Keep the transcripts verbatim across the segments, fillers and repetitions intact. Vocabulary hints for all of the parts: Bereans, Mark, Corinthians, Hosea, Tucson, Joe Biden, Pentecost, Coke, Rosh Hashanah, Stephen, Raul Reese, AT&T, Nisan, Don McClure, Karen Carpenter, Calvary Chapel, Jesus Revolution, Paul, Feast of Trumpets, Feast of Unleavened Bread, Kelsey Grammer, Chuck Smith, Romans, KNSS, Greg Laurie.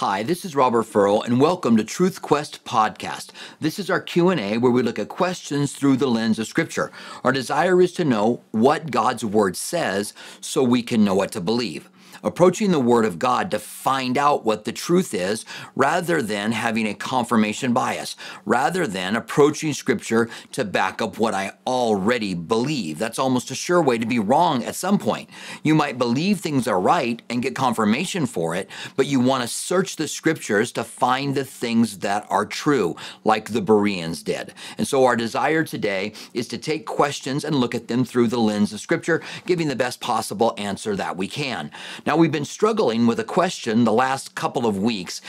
Hi, this is Robert Furrell, and welcome to Truth Quest Podcast. This is our Q and A where we look at questions through the lens of Scripture. Our desire is to know what God's Word says so we can know what to believe. Approaching the Word of God to find out what the truth is rather than having a confirmation bias, rather than approaching Scripture to back up what I already believe. That's almost a sure way to be wrong at some point. You might believe things are right and get confirmation for it, but you want to search the scriptures to find the things that are true, like the Bereans did. And so our desire today is to take questions and look at them through the lens of Scripture, giving the best possible answer that we can. Now, we've been struggling with a question the last couple of weeks.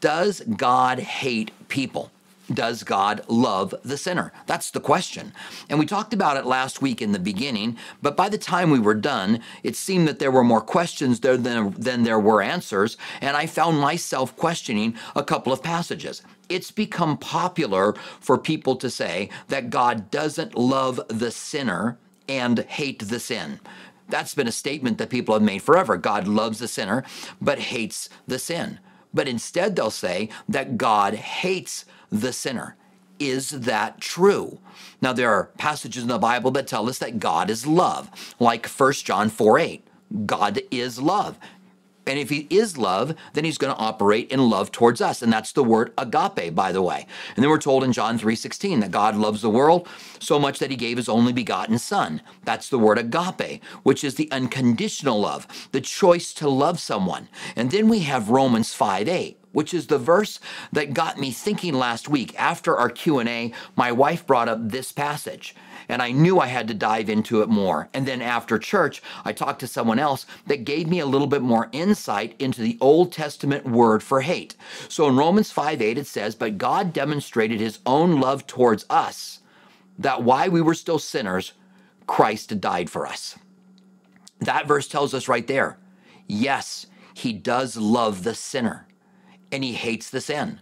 Does God hate people? Does God love the sinner? That's the question. And we talked about it last week in the beginning, but by the time we were done, it seemed that there were more questions there than, than there were answers, and I found myself questioning a couple of passages. It's become popular for people to say that God doesn't love the sinner and hate the sin. That's been a statement that people have made forever. God loves the sinner, but hates the sin. But instead, they'll say that God hates the sinner. Is that true? Now, there are passages in the Bible that tell us that God is love, like First John four eight. God is love. And if he is love, then he's going to operate in love towards us. And that's the word agape, by the way. And then we're told in John three sixteen that God loves the world so much that he gave his only begotten son. That's the word agape, which is the unconditional love, the choice to love someone. And then we have Romans five eight. Which is the verse that got me thinking last week. After our Q and A, my wife brought up this passage, and I knew I had to dive into it more. And then after church, I talked to someone else that gave me a little bit more insight into the Old Testament word for hate. So in Romans five eight, it says, "But God demonstrated his own love towards us, that while we were still sinners, Christ died for us." That verse tells us right there, yes, he does love the sinner. And he hates the sin.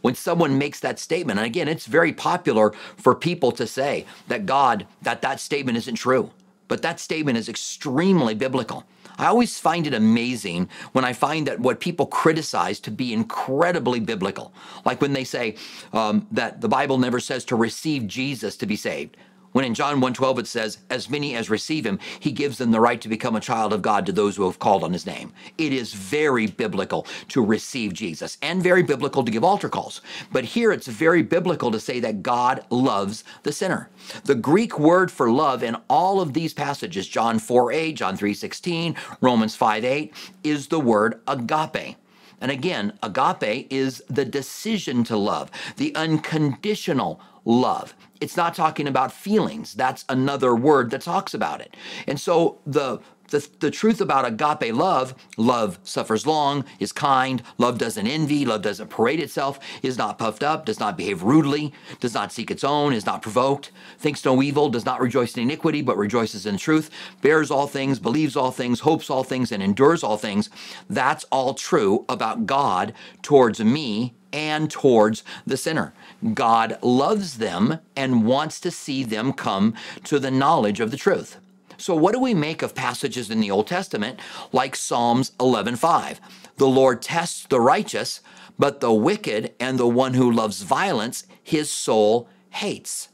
When someone makes that statement, and again, it's very popular for people to say that God, that that statement isn't true, but that statement is extremely biblical. I always find it amazing when I find that what people criticize to be incredibly biblical, like when they say um, that the Bible never says to receive Jesus to be saved, when in John one twelve it says, "As many as receive him, he gives them the right to become a child of God to those who have called on his name." It is very biblical to receive Jesus and very biblical to give altar calls. But here it's very biblical to say that God loves the sinner. The Greek word for love in all of these passages, John four eight, John three sixteen, Romans five eight, is the word agape. And again, agape is the decision to love, the unconditional love. It's not talking about feelings. That's another word that talks about it. And so the, the, the truth about agape love, love suffers long, is kind, love doesn't envy, love doesn't parade itself, is not puffed up, does not behave rudely, does not seek its own, is not provoked, thinks no evil, does not rejoice in iniquity, but rejoices in truth, bears all things, believes all things, hopes all things, and endures all things. That's all true about God towards me and towards the sinner. God loves them and wants to see them come to the knowledge of the truth. So what do we make of passages in the Old Testament like Psalms eleven five? "The Lord tests the righteous, but the wicked and the one who loves violence, his soul hates."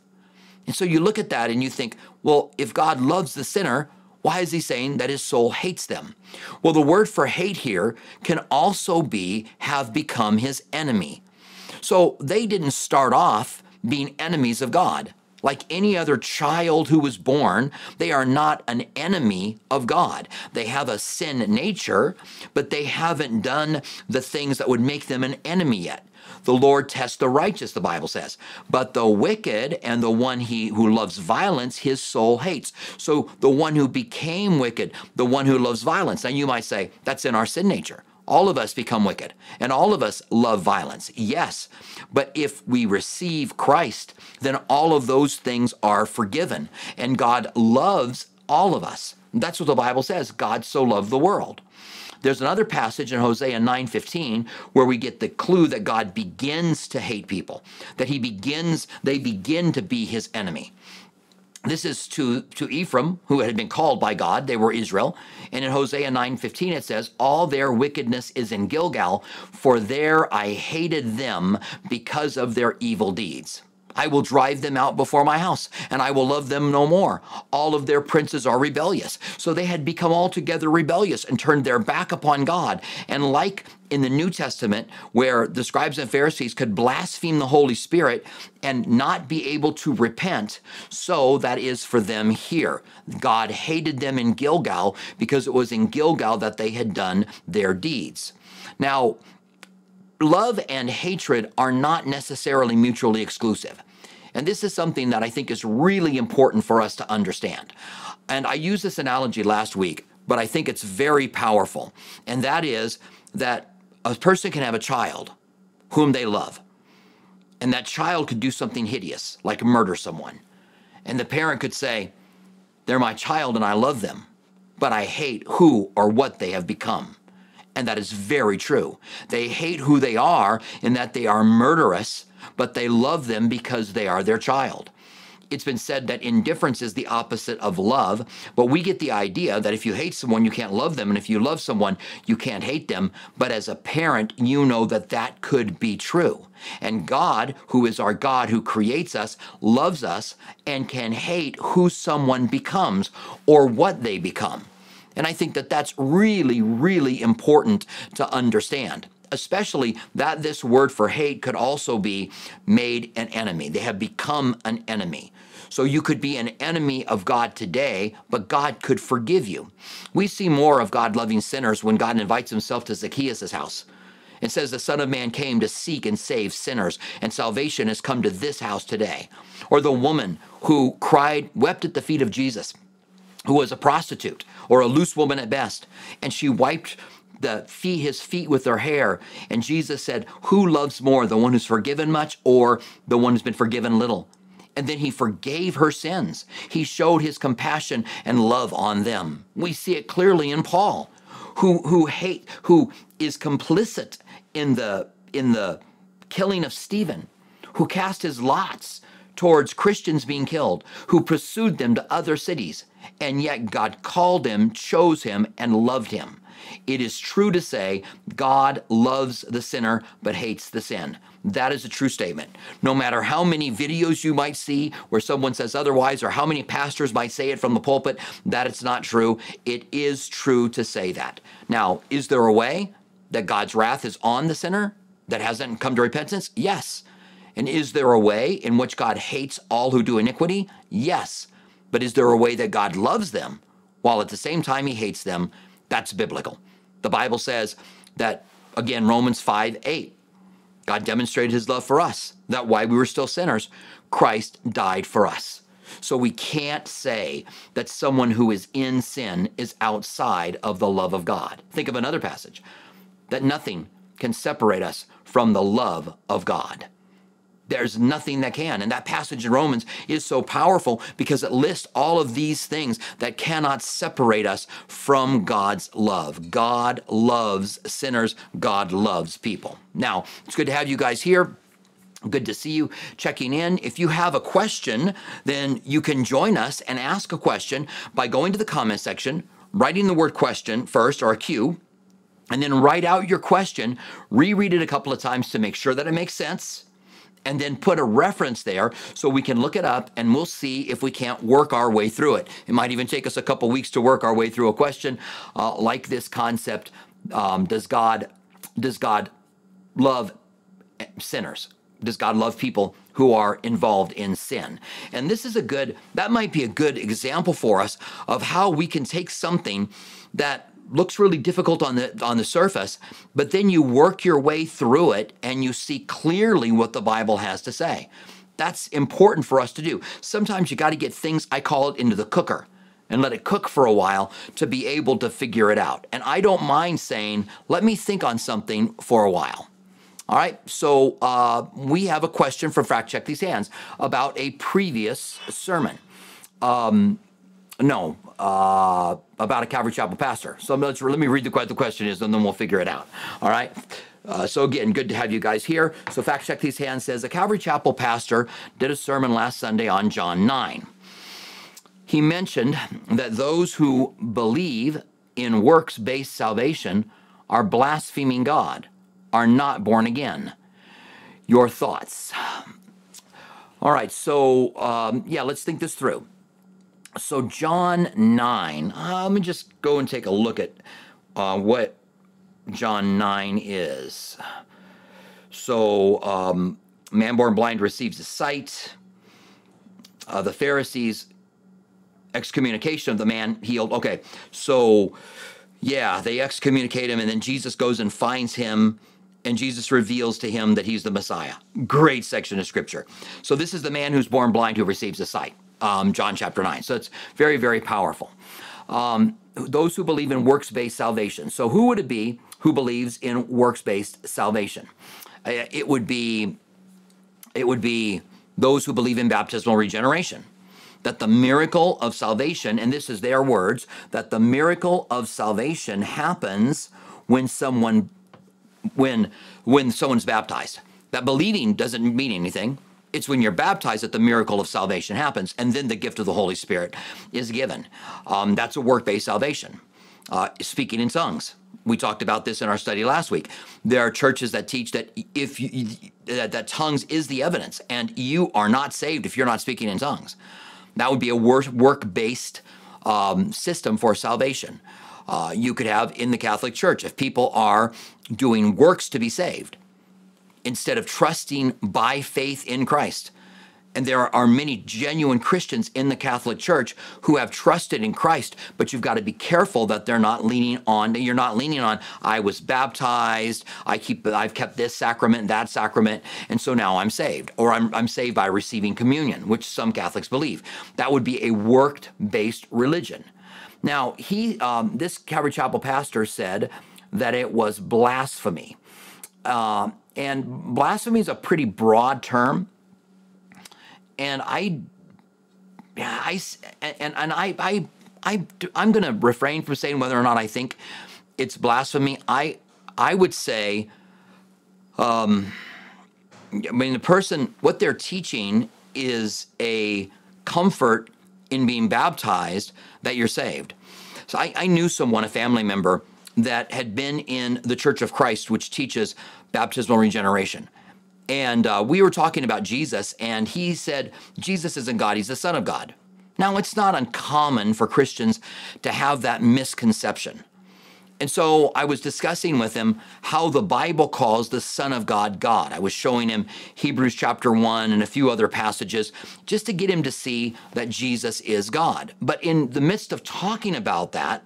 And so you look at that and you think, well, if God loves the sinner, why is he saying that his soul hates them? Well, the word for hate here can also be "have become his enemy." So they didn't start off being enemies of God. Like any other child who was born, they are not an enemy of God. They have a sin nature, but they haven't done the things that would make them an enemy yet. "The Lord tests the righteous," the Bible says, "but the wicked and the one he who loves violence, his soul hates." So the one who became wicked, the one who loves violence. Now you might say, that's in our sin nature. All of us become wicked, and all of us love violence. Yes, but if we receive Christ, then all of those things are forgiven, and God loves all of us. That's what the Bible says, "God so loved the world." There's another passage in Hosea nine fifteen where we get the clue that God begins to hate people, that he begins, they begin to be his enemy. This is to, to Ephraim, who had been called by God. They were Israel. And in Hosea nine fifteen, it says, all their wickedness is in Gilgal, for there I hated them because of their evil deeds. I will drive them out before my house, and I will love them no more. All of their princes are rebellious. So they had become altogether rebellious and turned their back upon God. And like in the New Testament, where the scribes and Pharisees could blaspheme the Holy Spirit and not be able to repent, so that is for them here. God hated them in Gilgal because it was in Gilgal that they had done their deeds. Now, love and hatred are not necessarily mutually exclusive. And this is something that I think is really important for us to understand. And I used this analogy last week, but I think it's very powerful. And that is that a person can have a child whom they love. And that child could do something hideous, like murder someone. And the parent could say, they're my child and I love them, but I hate who or what they have become. And that is very true. They hate who they are in that they are murderous, but they love them because they are their child. It's been said that indifference is the opposite of love, but we get the idea that if you hate someone, you can't love them, and if you love someone, you can't hate them. But as a parent, you know that that could be true. And God, who is our God, who creates us, loves us, and can hate who someone becomes or what they become. And I think that that's really, really important to understand, especially that this word for hate could also be made an enemy. They have become an enemy. So you could be an enemy of God today, but God could forgive you. We see more of God loving sinners when God invites himself to Zacchaeus' house. It says the Son of Man came to seek and save sinners, and salvation has come to this house today. Or the woman who cried, wept at the feet of Jesus, who was a prostitute or a loose woman at best, and she wiped the feet, his feet with her hair. And Jesus said, who loves more, the one who's forgiven much or the one who's been forgiven little? And then he forgave her sins. He showed his compassion and love on them. We see it clearly in Paul, who who hate, who is complicit in the, in the killing of Stephen, who cast his lots towards Christians being killed, who pursued them to other cities, and yet God called him, chose him, and loved him. It is true to say God loves the sinner but hates the sin. That is a true statement. No matter how many videos you might see where someone says otherwise, or how many pastors might say it from the pulpit, that it's not true. It is true to say that. Now, is there a way that God's wrath is on the sinner that hasn't come to repentance? Yes. And is there a way in which God hates all who do iniquity? Yes. But is there a way that God loves them while at the same time he hates them? That's biblical. The Bible says that, again, Romans five eight, God demonstrated his love for us, that while we were still sinners, Christ died for us. So we can't say that someone who is in sin is outside of the love of God. Think of another passage, that nothing can separate us from the love of God. There's nothing that can. And that passage in Romans is so powerful because it lists all of these things that cannot separate us from God's love. God loves sinners. God loves people. Now, it's good to have you guys here. Good to see you checking in. If you have a question, then you can join us and ask a question by going to the comment section, writing the word question first, or a Q, and then write out your question, reread it a couple of times to make sure that it makes sense, and then put a reference there so we can look it up and we'll see if we can't work our way through it. It might even take us a couple weeks to work our way through a question uh, like this concept, um, does God, does God love sinners? Does God love people who are involved in sin? And this is a good, that might be a good example for us of how we can take something that looks really difficult on the on the surface, but then you work your way through it and you see clearly what the Bible has to say. That's important for us to do. Sometimes you got to get things, I call it, into the cooker and let it cook for a while to be able to figure it out. And I don't mind saying, let me think on something for a while. All right, so uh, we have a question from Fact Check These Hands about a previous sermon. Um, no, uh, about a Calvary Chapel pastor. So let's, let me read the, what the question is, and then we'll figure it out. All right. Uh, so again, good to have you guys here. So Fact Check These Hands says, a Calvary Chapel pastor did a sermon last Sunday on John nine. He mentioned that those who believe in works-based salvation are blaspheming God, are not born again. Your thoughts? All right, so um, yeah, let's think this through. So John nine, uh, let me just go and take a look at uh, what John nine is. So um, man born blind receives his sight. Uh, the Pharisees, excommunication of the man healed. Okay, so yeah, they excommunicate him, and then Jesus goes and finds him, and Jesus reveals to him that he's the Messiah. Great section of scripture. So this is the man who's born blind who receives his sight, um, John chapter nine. So it's very, very powerful. Um, those who believe in works-based salvation. So who would it be who believes in works-based salvation? Uh, it would be, it would be those who believe in baptismal regeneration, that the miracle of salvation, and this is their words, that the miracle of salvation happens when someone when when someone's baptized. That believing doesn't mean anything. It's when you're baptized that the miracle of salvation happens, and then the gift of the Holy Spirit is given. Um, that's a work-based salvation. Uh, speaking in tongues. We talked about this in our study last week. There are churches that teach that if you, that, that tongues is the evidence, and you are not saved if you're not speaking in tongues. That would be a work-based um, system for salvation. Uh, you could have in the Catholic Church, if people are doing works to be saved, instead of trusting by faith in Christ. And there are many genuine Christians in the Catholic Church who have trusted in Christ, but you've got to be careful that they're not leaning on, you're not leaning on, I was baptized, I keep, I've kept this sacrament, that sacrament, and so now I'm saved. Or I'm, I'm saved by receiving communion, which some Catholics believe. That would be a work-based religion. Now, he, um, this Calvary Chapel pastor said that it was blasphemy. Uh, and blasphemy is a pretty broad term. And I, I, and, and I, I, I, I'm going to refrain from saying whether or not I think it's blasphemy. I, I would say, um, I mean, the person, what they're teaching is a comfort in being baptized that you're saved. So I, I knew someone, a family member, that had been in the Church of Christ, which teaches baptismal regeneration. And uh, we were talking about Jesus, and he said, Jesus isn't God, he's the Son of God. Now, it's not uncommon for Christians to have that misconception. And so I was discussing with him how the Bible calls the Son of God, God. I was showing him Hebrews chapter one and a few other passages just to get him to see that Jesus is God. But in the midst of talking about that,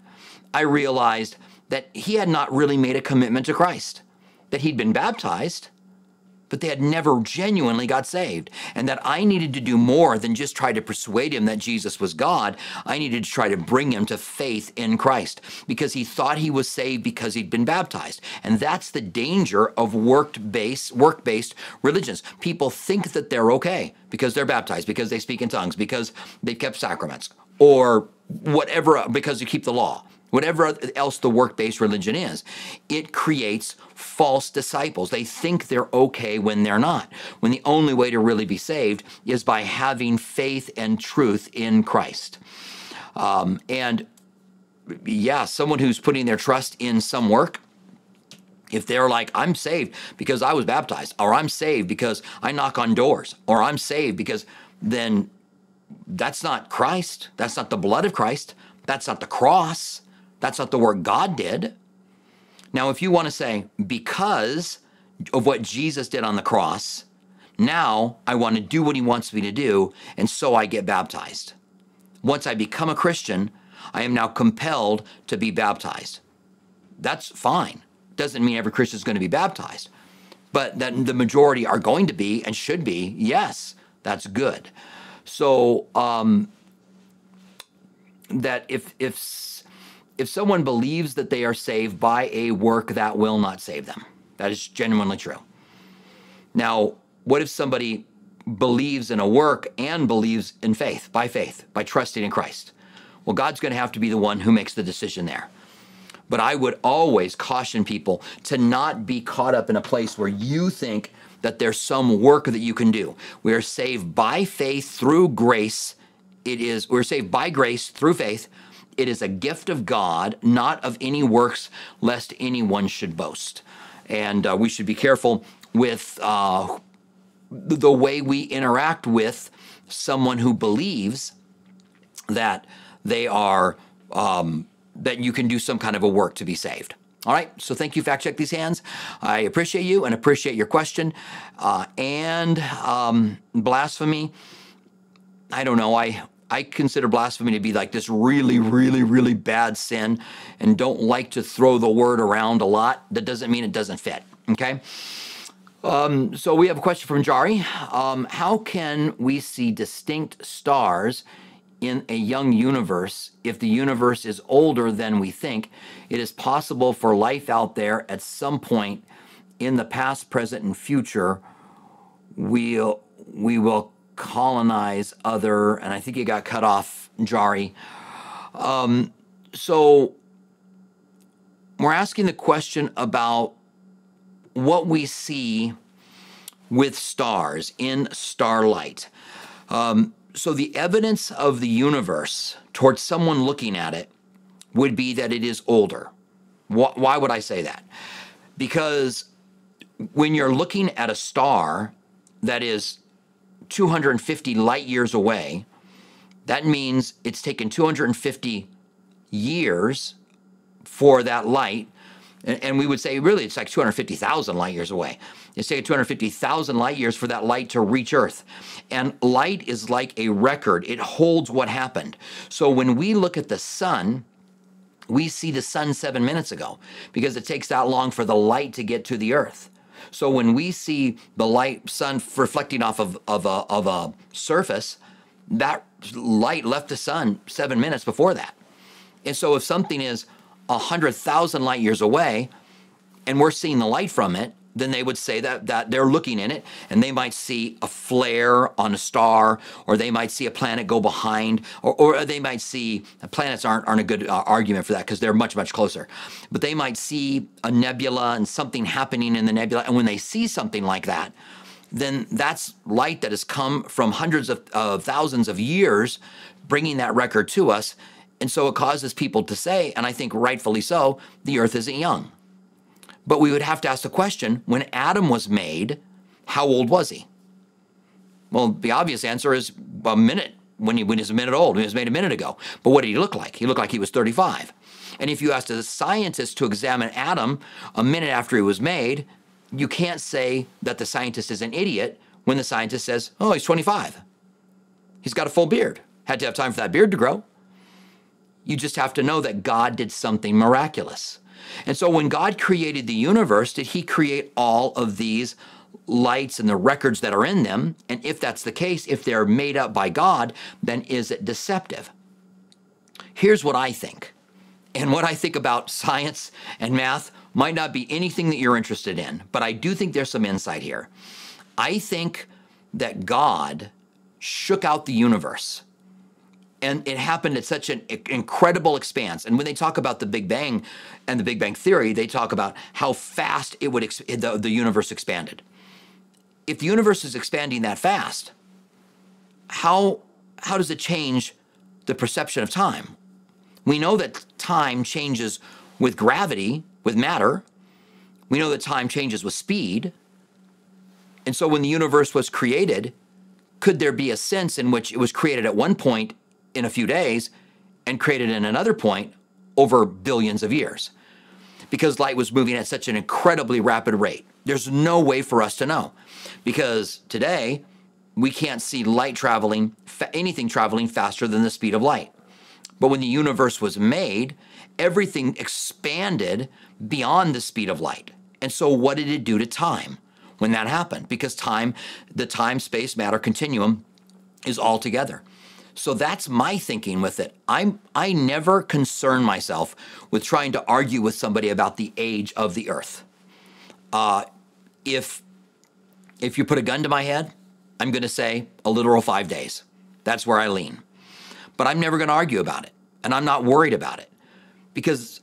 I realized that he had not really made a commitment to Christ, that he'd been baptized, but they had never genuinely got saved, and that I needed to do more than just try to persuade him that Jesus was God. I needed to try to bring him to faith in Christ, because he thought he was saved because he'd been baptized. And that's the danger of work-based, work-based religions. People think that they're okay because they're baptized, because they speak in tongues, because they've kept sacraments, or whatever, because they keep the law. Whatever else the work-based religion is, it creates false disciples. They think they're okay when they're not, when the only way to really be saved is by having faith and truth in Christ. Um, and yeah, someone who's putting their trust in some work, if they're like, I'm saved because I was baptized, or I'm saved because I knock on doors, or I'm saved because, then that's not Christ. That's not the blood of Christ. That's not the cross. That's not the work God did. Now, if you want to say, because of what Jesus did on the cross, now I want to do what he wants me to do, and so I get baptized. Once I become a Christian, I am now compelled to be baptized. That's fine. Doesn't mean every Christian is going to be baptized, but that the majority are going to be and should be. Yes, that's good. So um, that if if If someone believes that they are saved by a work, that will not save them. That is genuinely true. Now, what if somebody believes in a work and believes in faith, by faith, by trusting in Christ? Well, God's going to have to be the one who makes the decision there. But I would always caution people to not be caught up in a place where you think that there's some work that you can do. We are saved by faith through grace it is, we're saved by grace through faith. It is a gift of God, not of any works, lest anyone should boast. And uh, we should be careful with uh, the way we interact with someone who believes that they are, um, that you can do some kind of a work to be saved. All right, so thank you, Fact Check These Hands. I appreciate you and appreciate your question. Uh, and um, blasphemy, I don't know, I, I consider blasphemy to be like this really, really, really bad sin, and don't like to throw the word around a lot. That doesn't mean it doesn't fit, okay? Um, so we have a question from Jari. Um, how can we see distinct stars in a young universe? If the universe is older than we think, it is possible for life out there at some point in the past, present, and future. We'll, we will colonize other, and I think you got cut off, Jari. Um, so we're asking the question about what we see with stars in starlight. Um, So the evidence of the universe towards someone looking at it would be that it is older. Why would I say that? Because when you're looking at a star that is two hundred fifty light years away, that means it's taken two hundred fifty years for that light. And we would say, really, it's like two hundred fifty thousand light years away. It's taken two hundred fifty thousand light years for that light to reach Earth. And light is like a record. It holds what happened. So when we look at the sun, we see the sun seven minutes ago because it takes that long for the light to get to the Earth. So when we see the light sun reflecting off of, of, a, of a surface, that light left the sun seven minutes before that. And so if something is one hundred thousand light years away and we're seeing the light from it, then they would say that, that they're looking in it, and they might see a flare on a star, or they might see a planet go behind, or, or they might see, planets aren't, aren't a good uh, argument for that because they're much, much closer. But they might see a nebula and something happening in the nebula, and when they see something like that, then that's light that has come from hundreds of uh, thousands of years, bringing that record to us. And so it causes people to say, and I think rightfully so, the earth isn't young. But we would have to ask the question, when Adam was made, how old was he? Well, the obvious answer is a minute, when he, when he was a minute old, when he was made a minute ago. But what did he look like? He looked like he was thirty-five. And if you asked a scientist to examine Adam a minute after he was made, you can't say that the scientist is an idiot when the scientist says, oh, he's twenty-five. He's got a full beard. Had to have time for that beard to grow. You just have to know that God did something miraculous. And so when God created the universe, did he create all of these lights and the records that are in them? And if that's the case, if they're made up by God, then is it deceptive? Here's what I think. And what I think about science and math might not be anything that you're interested in, but I do think there's some insight here. I think that God shook out the universe. And it happened at such an incredible expanse. And when they talk about the Big Bang and the Big Bang Theory, they talk about how fast it would ex the, the universe expanded. If the universe is expanding that fast, how, how does it change the perception of time? We know that time changes with gravity, with matter. We know that time changes with speed. And so when the universe was created, could there be a sense in which it was created at one point in a few days and created in another point over billions of years? Because light was moving at such an incredibly rapid rate. There's no way for us to know, because today we can't see light traveling, anything traveling faster than the speed of light. But when the universe was made, everything expanded beyond the speed of light. And so what did it do to time when that happened? Because time, the time, space, matter continuum is all together. So that's my thinking with it. I'm, I never concern myself with trying to argue with somebody about the age of the earth. Uh, if, if you put a gun to my head, I'm gonna say a literal five days. That's where I lean. But I'm never gonna argue about it, and I'm not worried about it, because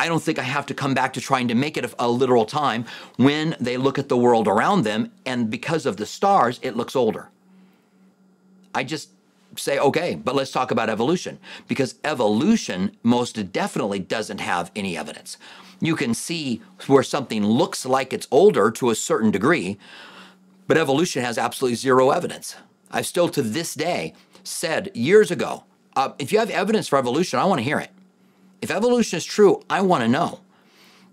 I don't think I have to come back to trying to make it a literal time when they look at the world around them, and because of the stars, it looks older. I just say, okay, but let's talk about evolution, because evolution most definitely doesn't have any evidence. You can see where something looks like it's older to a certain degree, but evolution has absolutely zero evidence. I've still to this day said years ago, uh, if you have evidence for evolution, I want to hear it. If evolution is true, I want to know.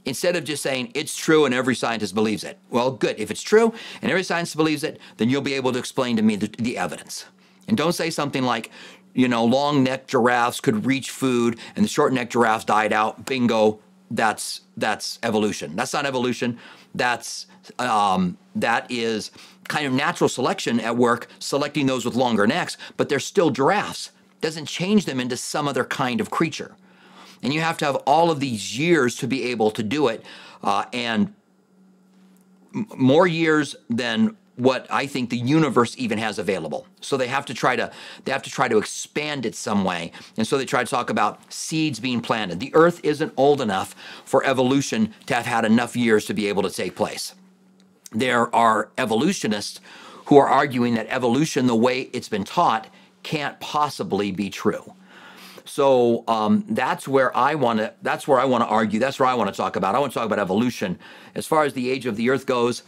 Instead of just saying it's true and every scientist believes it. Well, good. If it's true and every scientist believes it, then you'll be able to explain to me the, the evidence. And don't say something like, you know, long-necked giraffes could reach food and the short-necked giraffes died out. Bingo. That's that's evolution. That's not evolution. That's um, that is kind of natural selection at work, selecting those with longer necks, but they're still giraffes. Doesn't change them into some other kind of creature. And you have to have all of these years to be able to do it, uh, and m more years than what I think the universe even has available. So they have to try to they have to try to expand it some way. And so they try to talk about seeds being planted. The earth isn't old enough for evolution to have had enough years to be able to take place. There are evolutionists who are arguing that evolution, the way it's been taught, can't possibly be true. So um, that's where I want to. That's where I want to argue. That's where I want to talk about. I want to talk about evolution. As far as the age of the earth goes,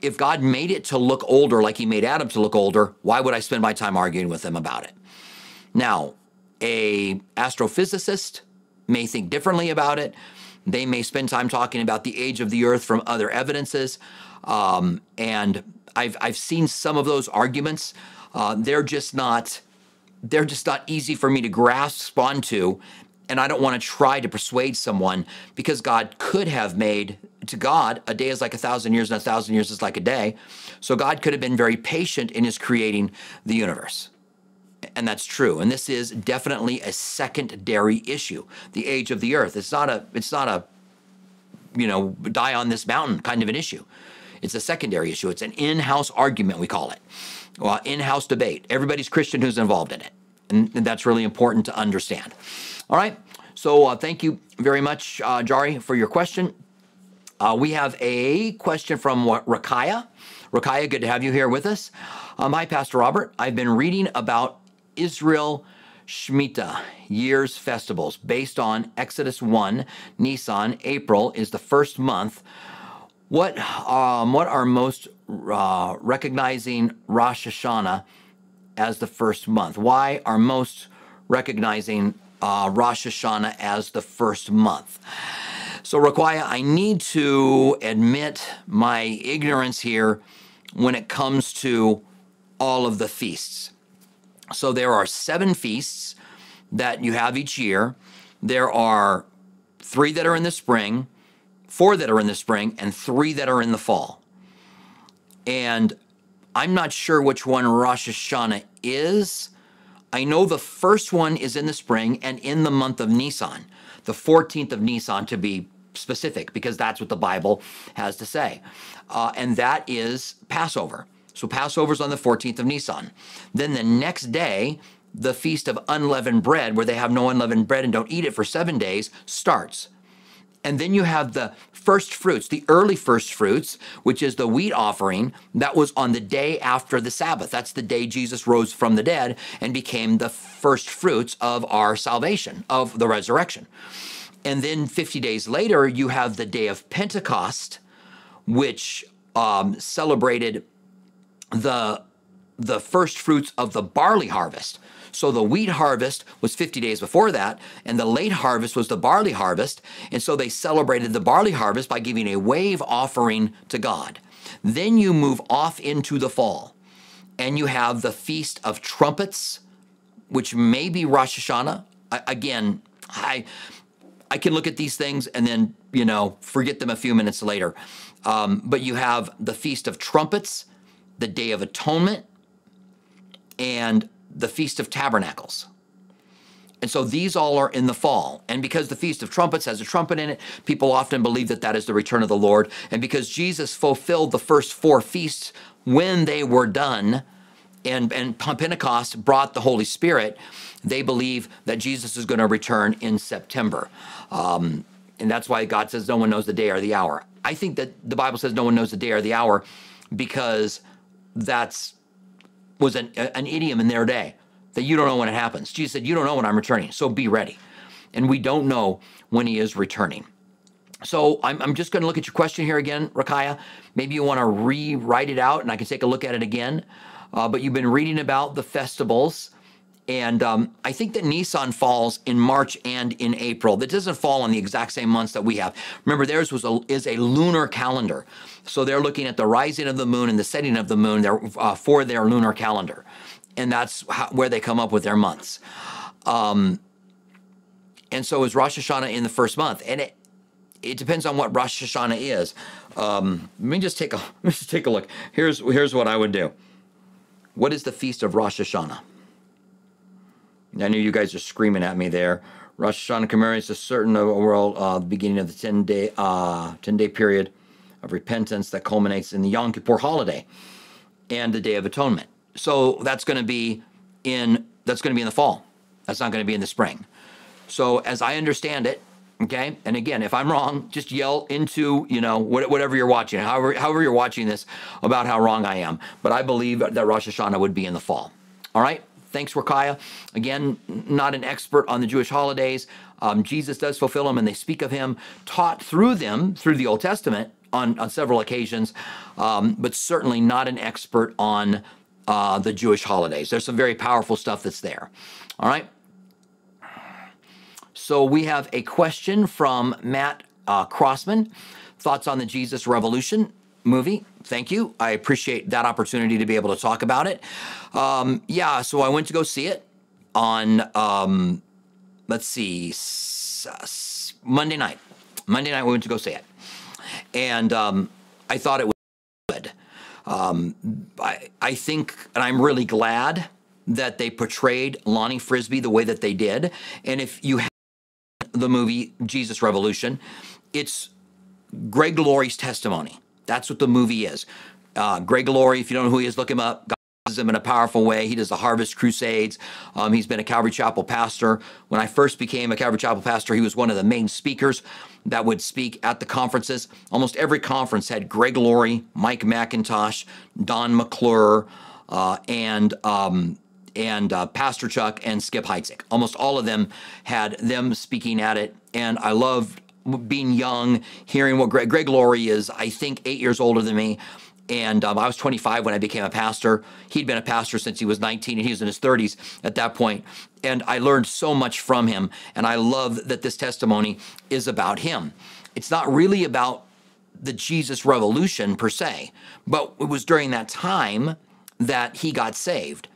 if God made it to look older, like He made Adam to look older, why would I spend my time arguing with Him about it? Now, a astrophysicist may think differently about it. They may spend time talking about the age of the earth from other evidences, um, and I've I've seen some of those arguments. Uh, they're just not. They're just not easy for me to grasp onto, and I don't want to try to persuade someone, because God could have made, to God, a day is like a thousand years, and a thousand years is like a day. So God could have been very patient in His creating the universe, and that's true. And this is definitely a secondary issue, the age of the earth. It's not a, it's not a, you know, die on this mountain kind of an issue. It's a secondary issue. It's an in-house argument, we call it. Well, in-house debate. Everybody's Christian who's involved in it, and, and that's really important to understand. All right, so uh, thank you very much, uh, Jari, for your question. Uh, we have a question from Rakaya. Rakaya, good to have you here with us. Um, hi, Pastor Robert. I've been reading about Israel Shemitah, years festivals, based on Exodus one, Nisan. April is the first month. What, um, what are most uh, recognizing Rosh Hashanah as the first month? Why are most recognizing uh, Rosh Hashanah as the first month? So, Rakaya, I need to admit my ignorance here when it comes to all of the feasts. So there are seven feasts that you have each year. There are three that are in the spring, four that are in the spring, and three that are in the fall. And I'm not sure which one Rosh Hashanah is. I know the first one is in the spring and in the month of Nisan, the fourteenth of Nisan to be specific, because that's what the Bible has to say. Uh, and that is Passover. So Passover's on the fourteenth of Nisan. Then the next day, the Feast of Unleavened Bread, where they have no unleavened bread and don't eat it for seven days, starts. And then you have the first fruits, the early first fruits, which is the wheat offering that was on the day after the Sabbath. That's the day Jesus rose from the dead and became the first fruits of our salvation, of the resurrection. And then fifty days later, you have the day of Pentecost, which um, celebrated the, the first fruits of the barley harvest. So the wheat harvest was fifty days before that, and the late harvest was the barley harvest. And so they celebrated the barley harvest by giving a wave offering to God. Then you move off into the fall, and you have the Feast of Trumpets, which may be Rosh Hashanah. I, again, I, I can look at these things and then, you know, forget them a few minutes later. Um, but you have the Feast of Trumpets, the Day of Atonement, and the Feast of Tabernacles. And so these all are in the fall. And because the Feast of Trumpets has a trumpet in it, people often believe that that is the return of the Lord. And because Jesus fulfilled the first four feasts when they were done, and, and Pentecost brought the Holy Spirit, they believe that Jesus is going to return in September. Um, and that's why God says no one knows the day or the hour. I think that the Bible says no one knows the day or the hour because that's was an, an idiom in their day. that you don't know when it happens. Jesus said, you don't know when I'm returning, so be ready. And we don't know when he is returning. So I'm, I'm just going to look at your question here again, Rakaya. Maybe you want to rewrite it out and I can take a look at it again. Uh, but you've been reading about the festivals. And um, I think that Nisan falls in March and in April. That doesn't fall on the exact same months that we have. Remember, theirs was a, is a lunar calendar. So they're looking at the rising of the moon and the setting of the moon there, uh, for their lunar calendar. And that's how, where they come up with their months. Um, and so is Rosh Hashanah in the first month. And it, it depends on what Rosh Hashanah is. Um, let me just take a, let me just take a look. Here's, here's what I would do. What is the Feast of Rosh Hashanah? I know you guys are screaming at me there. Rosh Hashanah commemorates a certain world, uh, the beginning of the ten-day uh, ten-day period of repentance that culminates in the Yom Kippur holiday and the Day of Atonement. So that's going to be in that's going to be in the fall. That's not going to be in the spring. So as I understand it, okay. And again, if I'm wrong, just yell into you know whatever you're watching, however however you're watching this, about how wrong I am. But I believe that Rosh Hashanah would be in the fall. All right. Thanks, Rakaya. Again, not an expert on the Jewish holidays. Um, Jesus does fulfill them, and they speak of him, taught through them, through the Old Testament, on, on several occasions, um, but certainly not an expert on uh, the Jewish holidays. There's some very powerful stuff that's there. All right? So we have a question from Matt uh, Crossman. Thoughts on the Jesus Revolution movie? Thank you. I appreciate that opportunity to be able to talk about it. Um, yeah, so I went to go see it on, um, let's see, s s Monday night. Monday night we went to go see it. And um, I thought it was good. Um, I, I think, and I'm really glad that they portrayed Lonnie Frisbee the way that they did. And if you have the movie Jesus Revolution, it's Greg Laurie's testimony. That's what the movie is. Uh, Greg Laurie, if you don't know who he is, look him up. God uses him in a powerful way. He does the Harvest Crusades. Um, he's been a Calvary Chapel pastor. When I first became a Calvary Chapel pastor, he was one of the main speakers that would speak at the conferences. Almost every conference had Greg Laurie, Mike McIntosh, Don McClure, uh, and um, and uh, Pastor Chuck and Skip Heitzig. Almost all of them had them speaking at it, and I loved being young, hearing what Greg, Greg Laurie is, I think, eight years older than me. And um, I was twenty-five when I became a pastor. He'd been a pastor since he was nineteen, and he was in his thirties at that point. And I learned so much from him, and I love that this testimony is about him. It's not really about the Jesus Revolution per se, but it was during that time that he got saved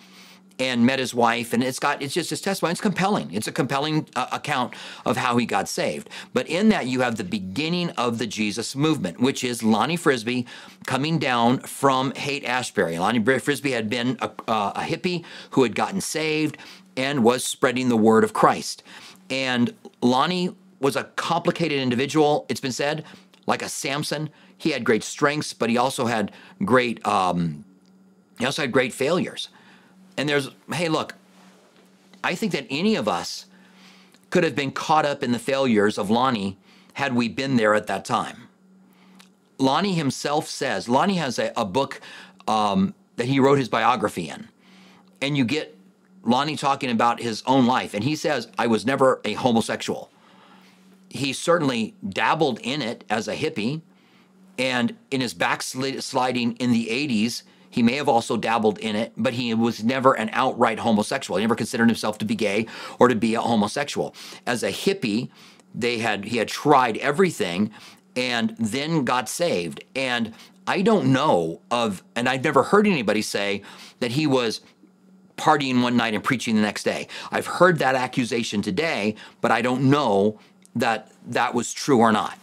and met his wife, and it's got, it's just his testimony. It's compelling. It's a compelling uh, account of how he got saved. But in that, you have the beginning of the Jesus movement, which is Lonnie Frisbee coming down from Haight-Ashbury. Lonnie Frisbee had been a, uh, a hippie who had gotten saved and was spreading the word of Christ. And Lonnie was a complicated individual, it's been said, like a Samson. He had great strengths, but he also had great, um, he also had great failures. And there's, hey, look, I think that any of us could have been caught up in the failures of Lonnie had we been there at that time. Lonnie himself says, Lonnie has a, a book um, that he wrote his biography in. And you get Lonnie talking about his own life. And he says, I was never a homosexual. He certainly dabbled in it as a hippie. And in his backsliding in the eighties, he may have also dabbled in it, but he was never an outright homosexual. He never considered himself to be gay or to be a homosexual. As a hippie, they had he had tried everything and then got saved. And I don't know of, and I've never heard anybody say that he was partying one night and preaching the next day. I've heard that accusation today, but I don't know that that was true or not.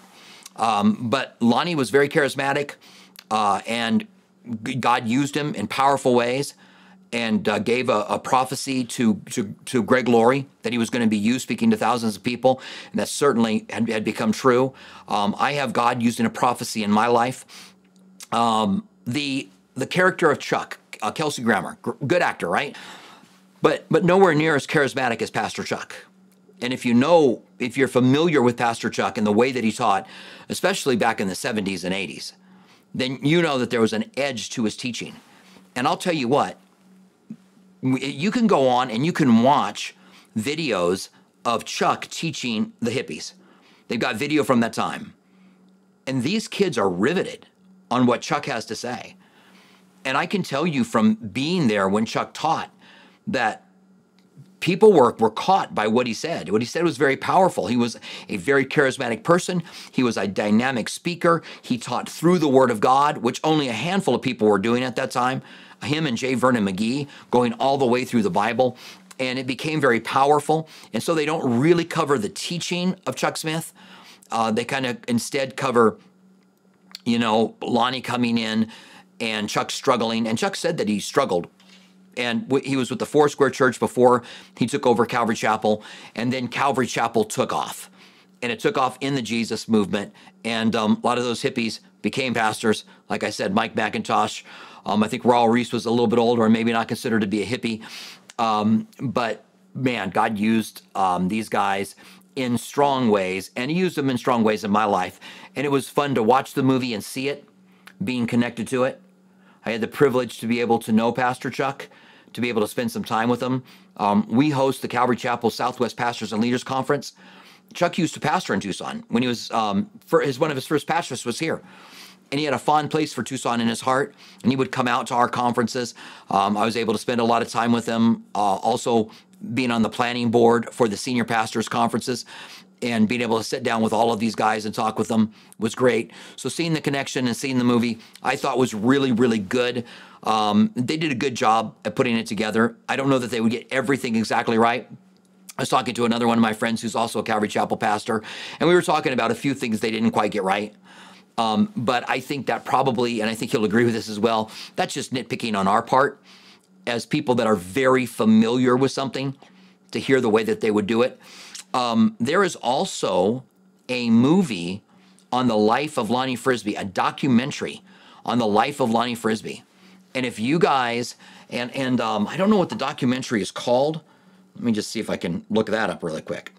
Um, but Lonnie was very charismatic uh, and God used him in powerful ways and uh, gave a, a prophecy to, to, to Greg Laurie that he was going to be used speaking to thousands of people, and that certainly had, had become true. Um, I have God used in a prophecy in my life. Um, the, the character of Chuck, uh, Kelsey Grammer, good actor, right? But, but nowhere near as charismatic as Pastor Chuck. And if you know, if you're familiar with Pastor Chuck and the way that he taught, especially back in the seventies and eighties, then you know that there was an edge to his teaching. And I'll tell you what, You can go on and you can watch videos of Chuck teaching the hippies. They've got video from that time. And these kids are riveted on what Chuck has to say. And I can tell you from being there when Chuck taught that people were, were caught by what he said. What he said was very powerful. He was a very charismatic person. He was a dynamic speaker. He taught through the Word of God, which only a handful of people were doing at that time. Him and Jay Vernon McGee going all the way through the Bible. And it became very powerful. And so they don't really cover the teaching of Chuck Smith. Uh, they kind of instead cover, you know, Lonnie coming in and Chuck struggling. And Chuck said that he struggled. And he was with the Four Square Church before he took over Calvary Chapel. And then Calvary Chapel took off. And it took off in the Jesus movement. And um, a lot of those hippies became pastors. Like I said, Mike McIntosh. Um, I think Raul Reese was a little bit older and maybe not considered to be a hippie. Um, but, man, God used um, these guys in strong ways. And he used them in strong ways in my life. And it was fun to watch the movie and see it, being connected to it. I had the privilege to be able to know Pastor Chuck, to be able to spend some time with him. Um, we host the Calvary Chapel Southwest Pastors and Leaders Conference. Chuck used to pastor in Tucson when he was, um, for his, one of his first pastors was here. And he had a fond place for Tucson in his heart, and he would come out to our conferences. Um, I was able to spend a lot of time with him, uh, also being on the planning board for the senior pastors conferences, and being able to sit down with all of these guys and talk with them was great. So seeing the connection and seeing the movie, I thought was really, really good. Um, they did a good job at putting it together. I don't know that they would get everything exactly right. I was talking to another one of my friends who's also a Calvary Chapel pastor, and we were talking about a few things they didn't quite get right. Um, but I think that probably, and I think you'll agree with this as well, that's just nitpicking on our part as people that are very familiar with something to hear the way that they would do it. Um, there is also a movie on the life of Lonnie Frisbee, a documentary on the life of Lonnie Frisbee. And if you guys, and, and um, I don't know what the documentary is called. Let me just see if I can look that up really quick.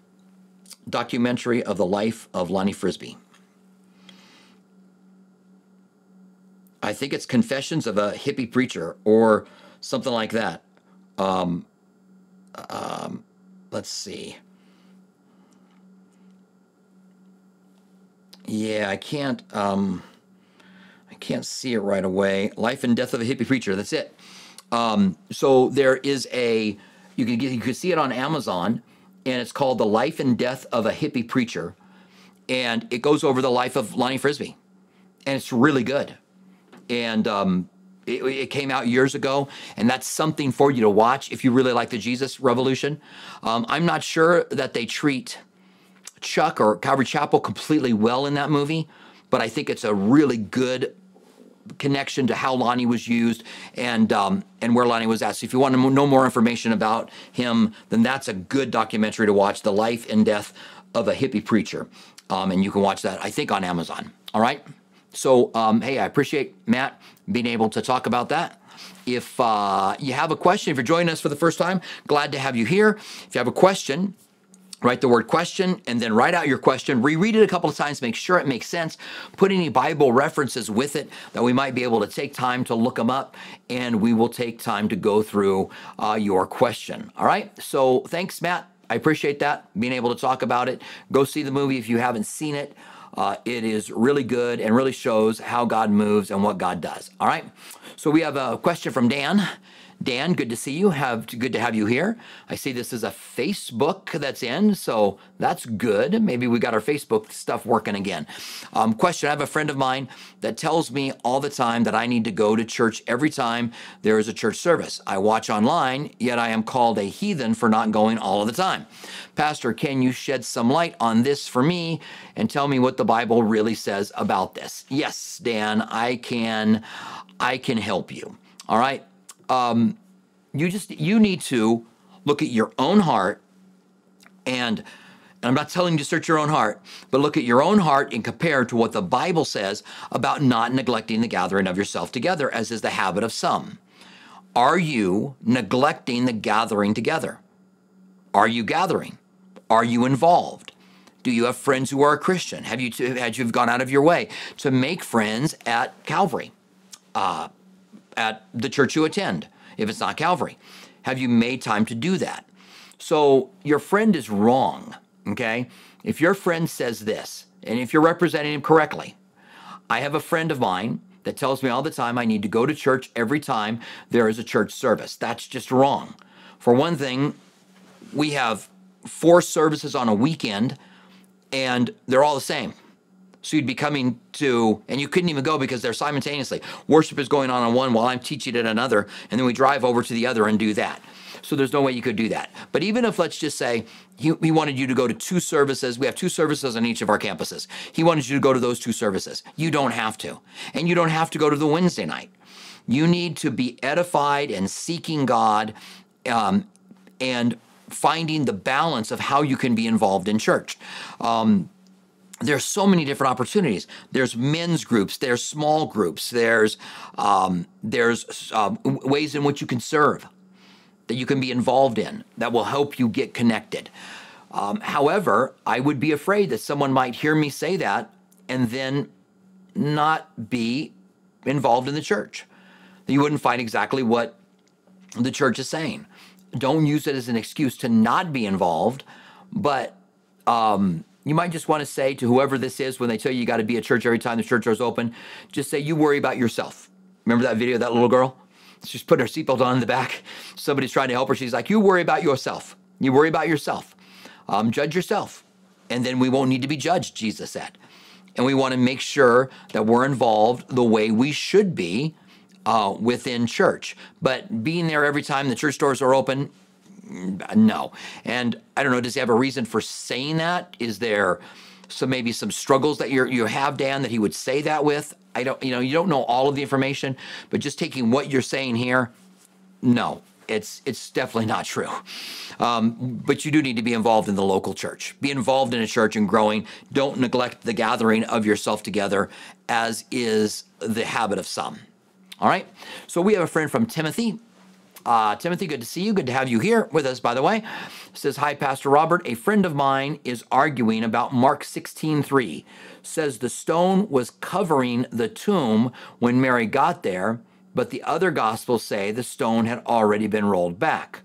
Documentary of the life of Lonnie Frisbee. I think it's Confessions of a Hippie Preacher or something like that. Um, um, let's see. Yeah, I can't, um, I can't see it right away. Life and Death of a Hippie Preacher, that's it. Um, so there is a, you can, get, you can see it on Amazon, and it's called The Life and Death of a Hippie Preacher. And it goes over the life of Lonnie Frisbee. And it's really good. And um, it, it came out years ago, and that's something for you to watch if you really like the Jesus Revolution. Um, I'm not sure that they treat Chuck or Calvary Chapel completely well in that movie, but I think it's a really good connection to how Lonnie was used and um, and where Lonnie was at. So if you want to know more information about him, then that's a good documentary to watch, The Life and Death of a Hippie Preacher. Um, and you can watch that, I think, on Amazon. All right? So, um, hey, I appreciate Matt being able to talk about that. If uh, you have a question, if you're joining us for the first time, glad to have you here. If you have a question, write the word question and then write out your question. Reread it a couple of times, make sure it makes sense. Put any Bible references with it that we might be able to take time to look them up, and we will take time to go through uh, your question. All right? So thanks, Matt. I appreciate that, being able to talk about it. Go see the movie if you haven't seen it. Uh, it is really good and really shows how God moves and what God does. All right. So we have a question from Dan. Dan, good to see you. Have good to have you here. I see this is a Facebook that's in, so that's good. Maybe we got our Facebook stuff working again. Um, question, I have a friend of mine that tells me all the time that I need to go to church every time there is a church service. I watch online, yet I am called a heathen for not going all of the time. Pastor, can you shed some light on this for me and tell me what the Bible really says about this? Yes, Dan, I can, I can help you. All right. Um, you just, you need to look at your own heart, and, and I'm not telling you to search your own heart, but look at your own heart and compare to what the Bible says about not neglecting the gathering of yourself together, as is the habit of some. Are you neglecting the gathering together? Are you gathering? Are you involved? Do you have friends who are a Christian? Have you, had you gone out of your way to make friends at Calvary? Uh, at the church you attend, if it's not Calvary? Have you made time to do that? So your friend is wrong, okay? If your friend says this, and if you're representing him correctly, I have a friend of mine that tells me all the time I need to go to church every time there is a church service. That's just wrong. For one thing, we have four services on a weekend, and they're all the same. So you'd be coming to, and you couldn't even go because they're simultaneously. Worship is going on on one while I'm teaching at another, and then we drive over to the other and do that. So there's no way you could do that. But even if, let's just say, he, he wanted you to go to two services. We have two services on each of our campuses. He wanted you to go to those two services. You don't have to. And you don't have to go to the Wednesday night. You need to be edified and seeking God um, and finding the balance of how you can be involved in church. Um, there's so many different opportunities. There's men's groups, there's small groups, there's, um, there's uh, ways in which you can serve, that you can be involved in, that will help you get connected. Um, however, I would be afraid that someone might hear me say that and then not be involved in the church. You wouldn't find exactly what the church is saying. Don't use it as an excuse to not be involved, but um, you might just want to say to whoever this is, when they tell you you got to be at church every time the church door's open, just say, you worry about yourself. Remember that video of that little girl? She's putting her seatbelt on in the back. Somebody's trying to help her. She's like, you worry about yourself. You worry about yourself. Um, judge yourself. And then we won't need to be judged, Jesus said. And we want to make sure that we're involved the way we should be uh, within church. But being there every time the church doors are open, no. And I don't know, does he have a reason for saying that? Is there some, maybe some struggles that you're, you have, Dan, that he would say that with? I don't, you know, you don't know all of the information, but just taking what you're saying here, no, it's it's definitely not true. Um, but you do need to be involved in the local church. Be involved in a church and growing. Don't neglect the gathering of yourself together, as is the habit of some. All right. So we have a friend from Timothy. Uh, Timothy, good to see you. Good to have you here with us, by the way. It says, hi, Pastor Robert. A friend of mine is arguing about Mark sixteen three. Says the stone was covering the tomb when Mary got there, but the other gospels say the stone had already been rolled back.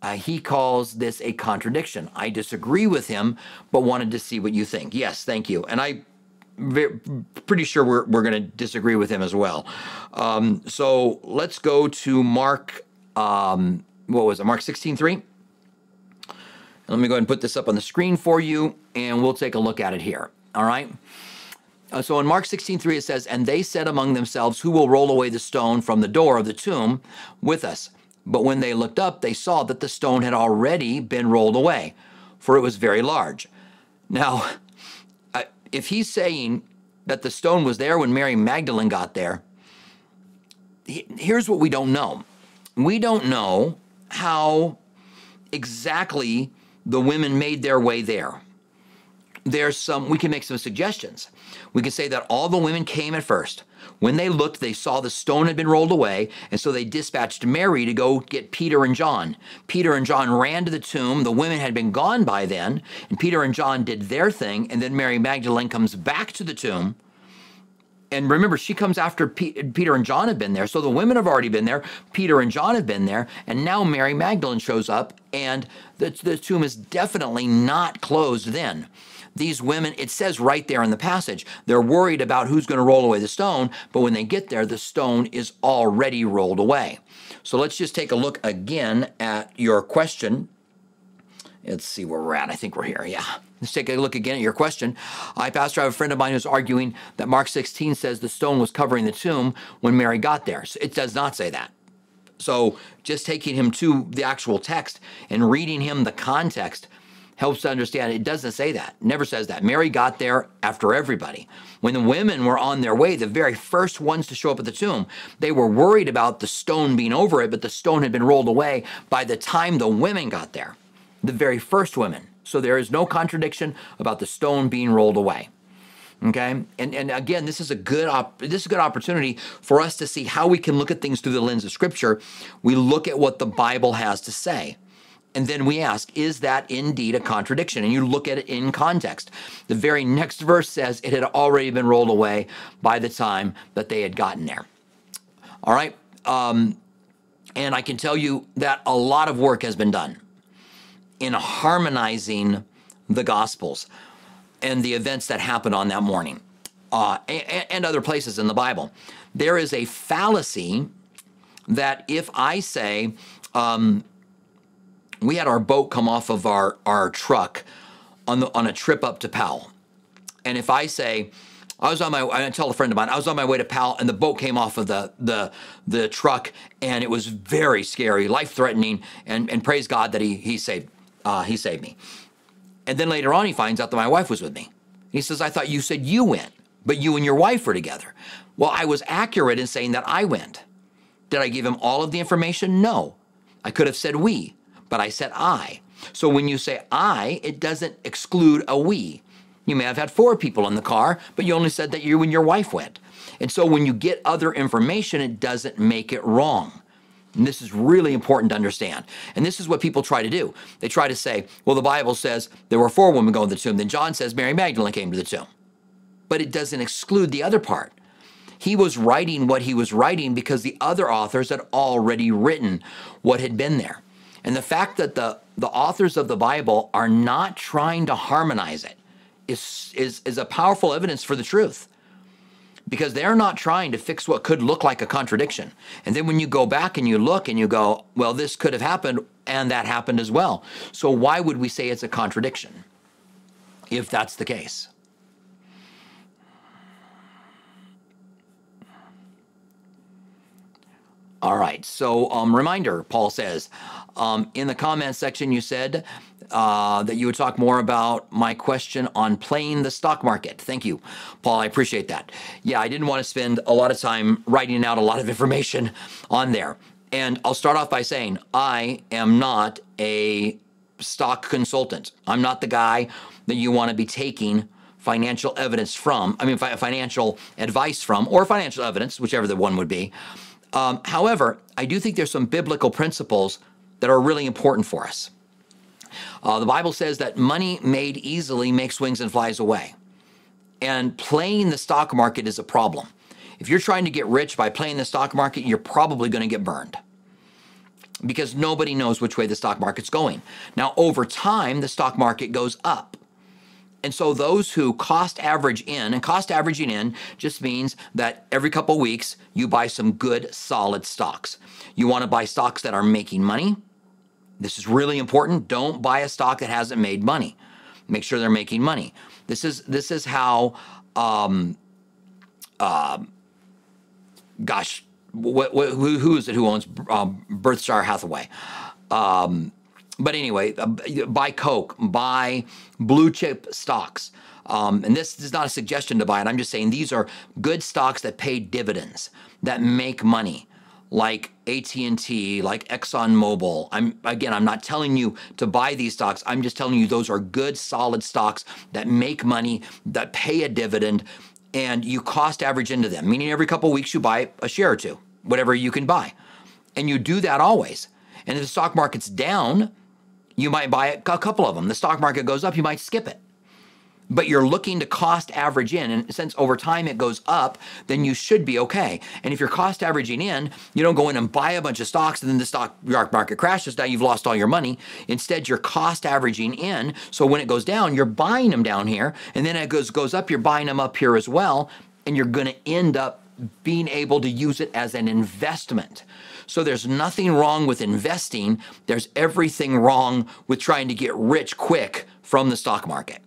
Uh, he calls this a contradiction. I disagree with him, but wanted to see what you think. Yes, thank you. And I pretty sure we're, we're going to disagree with him as well. Um, so let's go to Mark, um, what was it, Mark sixteen three? Let me go ahead and put this up on the screen for you, and we'll take a look at it here, all right? Uh, so in Mark sixteen three, it says, and they said among themselves, who will roll away the stone from the door of the tomb with us? But when they looked up, they saw that the stone had already been rolled away, for it was very large. Now, if he's saying that the stone was there when Mary Magdalene got there, he, here's what we don't know. We don't know how exactly the women made their way there. There's some, we can make some suggestions. We can say that all the women came at first. When they looked, they saw the stone had been rolled away, and so they dispatched Mary to go get Peter and John. Peter and John ran to the tomb. The women had been gone by then, and Peter and John did their thing, and then Mary Magdalene comes back to the tomb. And remember, she comes after Peter and John have been there, so the women have already been there. Peter and John have been there, and now Mary Magdalene shows up, and the, the tomb is definitely not closed then. These women, it says right there in the passage, they're worried about who's going to roll away the stone, but when they get there, the stone is already rolled away. So let's just take a look again at your question. Let's see where we're at. I think we're here, yeah. Let's take a look again at your question. Hi, Pastor, I have a friend of mine who's arguing that Mark sixteen says the stone was covering the tomb when Mary got there. So it does not say that. So just taking him to the actual text and reading him the context helps to understand it doesn't say that, never says that. Mary got there after everybody. When the women were on their way, the very first ones to show up at the tomb, they were worried about the stone being over it, but the stone had been rolled away by the time the women got there, the very first women. So there is no contradiction about the stone being rolled away, okay? And, and again, this is a good op this is a good opportunity for us to see how we can look at things through the lens of Scripture. We look at what the Bible has to say. And then we ask, is that indeed a contradiction? And you look at it in context. The very next verse says it had already been rolled away by the time that they had gotten there. All right. Um, And I can tell you that a lot of work has been done in harmonizing the Gospels and the events that happened on that morning uh, and, and other places in the Bible. There is a fallacy that if I say, um, we had our boat come off of our, our truck on, the, on a trip up to Powell. And if I say, I was on my, I tell a friend of mine, I was on my way to Powell and the boat came off of the the, the truck and it was very scary, life-threatening, and, and praise God that he, he, saved, uh, he saved me. And then later on, he finds out that my wife was with me. He says, I thought you said you went, but you and your wife were together. Well, I was accurate in saying that I went. Did I give him all of the information? No. I could have said we, but I said I. So when you say I, it doesn't exclude a we. You may have had four people in the car, but you only said that you and your wife went. And so when you get other information, it doesn't make it wrong. And this is really important to understand. And this is what people try to do. They try to say, well, the Bible says there were four women going to the tomb. Then John says Mary Magdalene came to the tomb. But it doesn't exclude the other part. He was writing what he was writing because the other authors had already written what had been there. And the fact that the, the authors of the Bible are not trying to harmonize it is, is, is a powerful evidence for the truth. Because they're not trying to fix what could look like a contradiction. And then when you go back and you look and you go, well, this could have happened and that happened as well. So why would we say it's a contradiction if that's the case? All right, so um, reminder, Paul says, um, in the comment section you said uh, that you would talk more about my question on playing the stock market. Thank you, Paul, I appreciate that. Yeah, I didn't want to spend a lot of time writing out a lot of information on there. And I'll start off by saying I am not a stock consultant. I'm not the guy that you want to be taking financial evidence from, I mean fi- financial advice from, or financial evidence, whichever the one would be. Um, however, I do think there's some biblical principles that are really important for us. Uh, the Bible says that money made easily makes wings and flies away. And playing the stock market is a problem. If you're trying to get rich by playing the stock market, you're probably going to get burned because nobody knows which way the stock market's going. Now, over time, the stock market goes up. And so those who cost average in, and cost averaging in just means that every couple weeks you buy some good, solid stocks. You want to buy stocks that are making money. This is really important. Don't buy a stock that hasn't made money. Make sure they're making money. This is this is how, um, uh, gosh, wh wh who, who is it who owns um, Berkshire Hathaway? Um, But anyway, buy Coke, buy blue chip stocks. Um, and this is not a suggestion to buy it. I'm just saying these are good stocks that pay dividends, that make money, like A T and T, like ExxonMobil. I'm, again, I'm not telling you to buy these stocks. I'm just telling you those are good, solid stocks that make money, that pay a dividend, and you cost average into them, meaning every couple of weeks you buy a share or two, whatever you can buy. And you do that always. And if the stock market's down, you might buy a couple of them. The stock market goes up, you might skip it. But you're looking to cost average in, and since over time it goes up, then you should be okay. And if you're cost averaging in, you don't go in and buy a bunch of stocks and then the stock market crashes, now you've lost all your money. Instead, you're cost averaging in, so when it goes down, you're buying them down here, and then it goes, goes up, you're buying them up here as well, and you're gonna end up being able to use it as an investment. So there's nothing wrong with investing. There's everything wrong with trying to get rich quick from the stock market.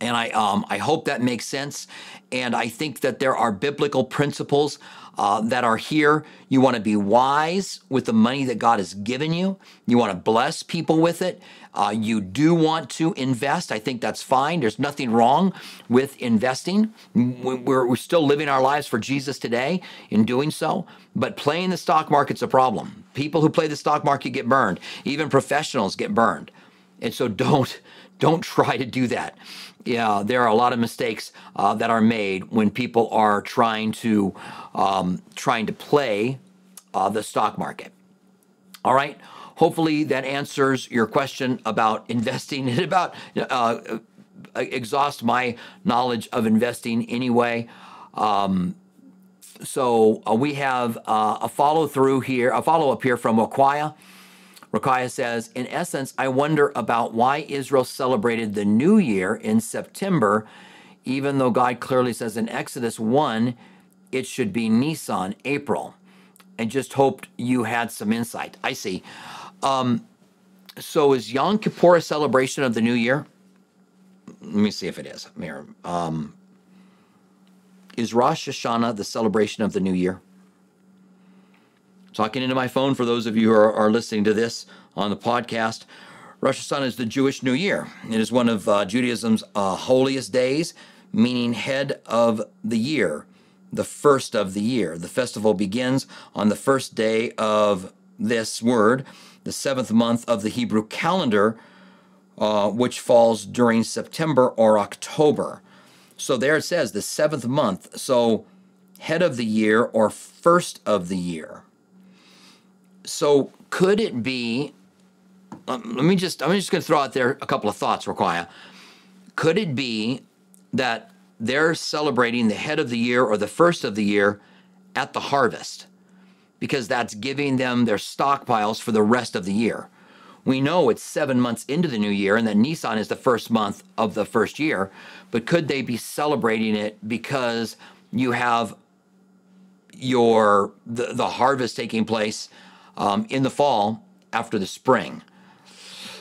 And I, um, I hope that makes sense. And I think that there are biblical principles uh, that are here. You want to be wise with the money that God has given you. You want to bless people with it. Uh, you do want to invest. I think that's fine. There's nothing wrong with investing. We're, we're still living our lives for Jesus today in doing so. But playing the stock market's a problem. People who play the stock market get burned. Even professionals get burned. And so don't, don't try to do that. Yeah, there are a lot of mistakes uh, that are made when people are trying to um, trying to play uh, the stock market. All right. Hopefully that answers your question about investing and about uh, exhaust my knowledge of investing anyway. Um, So uh, we have uh, a follow through here, a follow up here from Rakaya. Rakaya says, in essence, I wonder about why Israel celebrated the new year in September, even though God clearly says in Exodus one, it should be Nisan, April. And just hoped you had some insight. I see. Um, so is Yom Kippur a celebration of the new year? Let me see if it is. Um, is Rosh Hashanah the celebration of the new year? Talking into my phone for those of you who are, are listening to this on the podcast. Rosh Hashanah is the Jewish New Year. It is one of uh, Judaism's uh, holiest days, meaning head of the year, the first of the year. The festival begins on the first day of this word, the seventh month of the Hebrew calendar, uh, which falls during September or October. So there it says the seventh month, so head of the year or first of the year. So could it be, um, let me just, I'm just going to throw out there a couple of thoughts, Rakaya. Could it be that they're celebrating the head of the year or the first of the year at the harvest? Because that's giving them their stockpiles for the rest of the year. We know it's seven months into the new year and that Nisan is the first month of the first year, but could they be celebrating it because you have your, the, the harvest taking place Um, in the fall after the spring?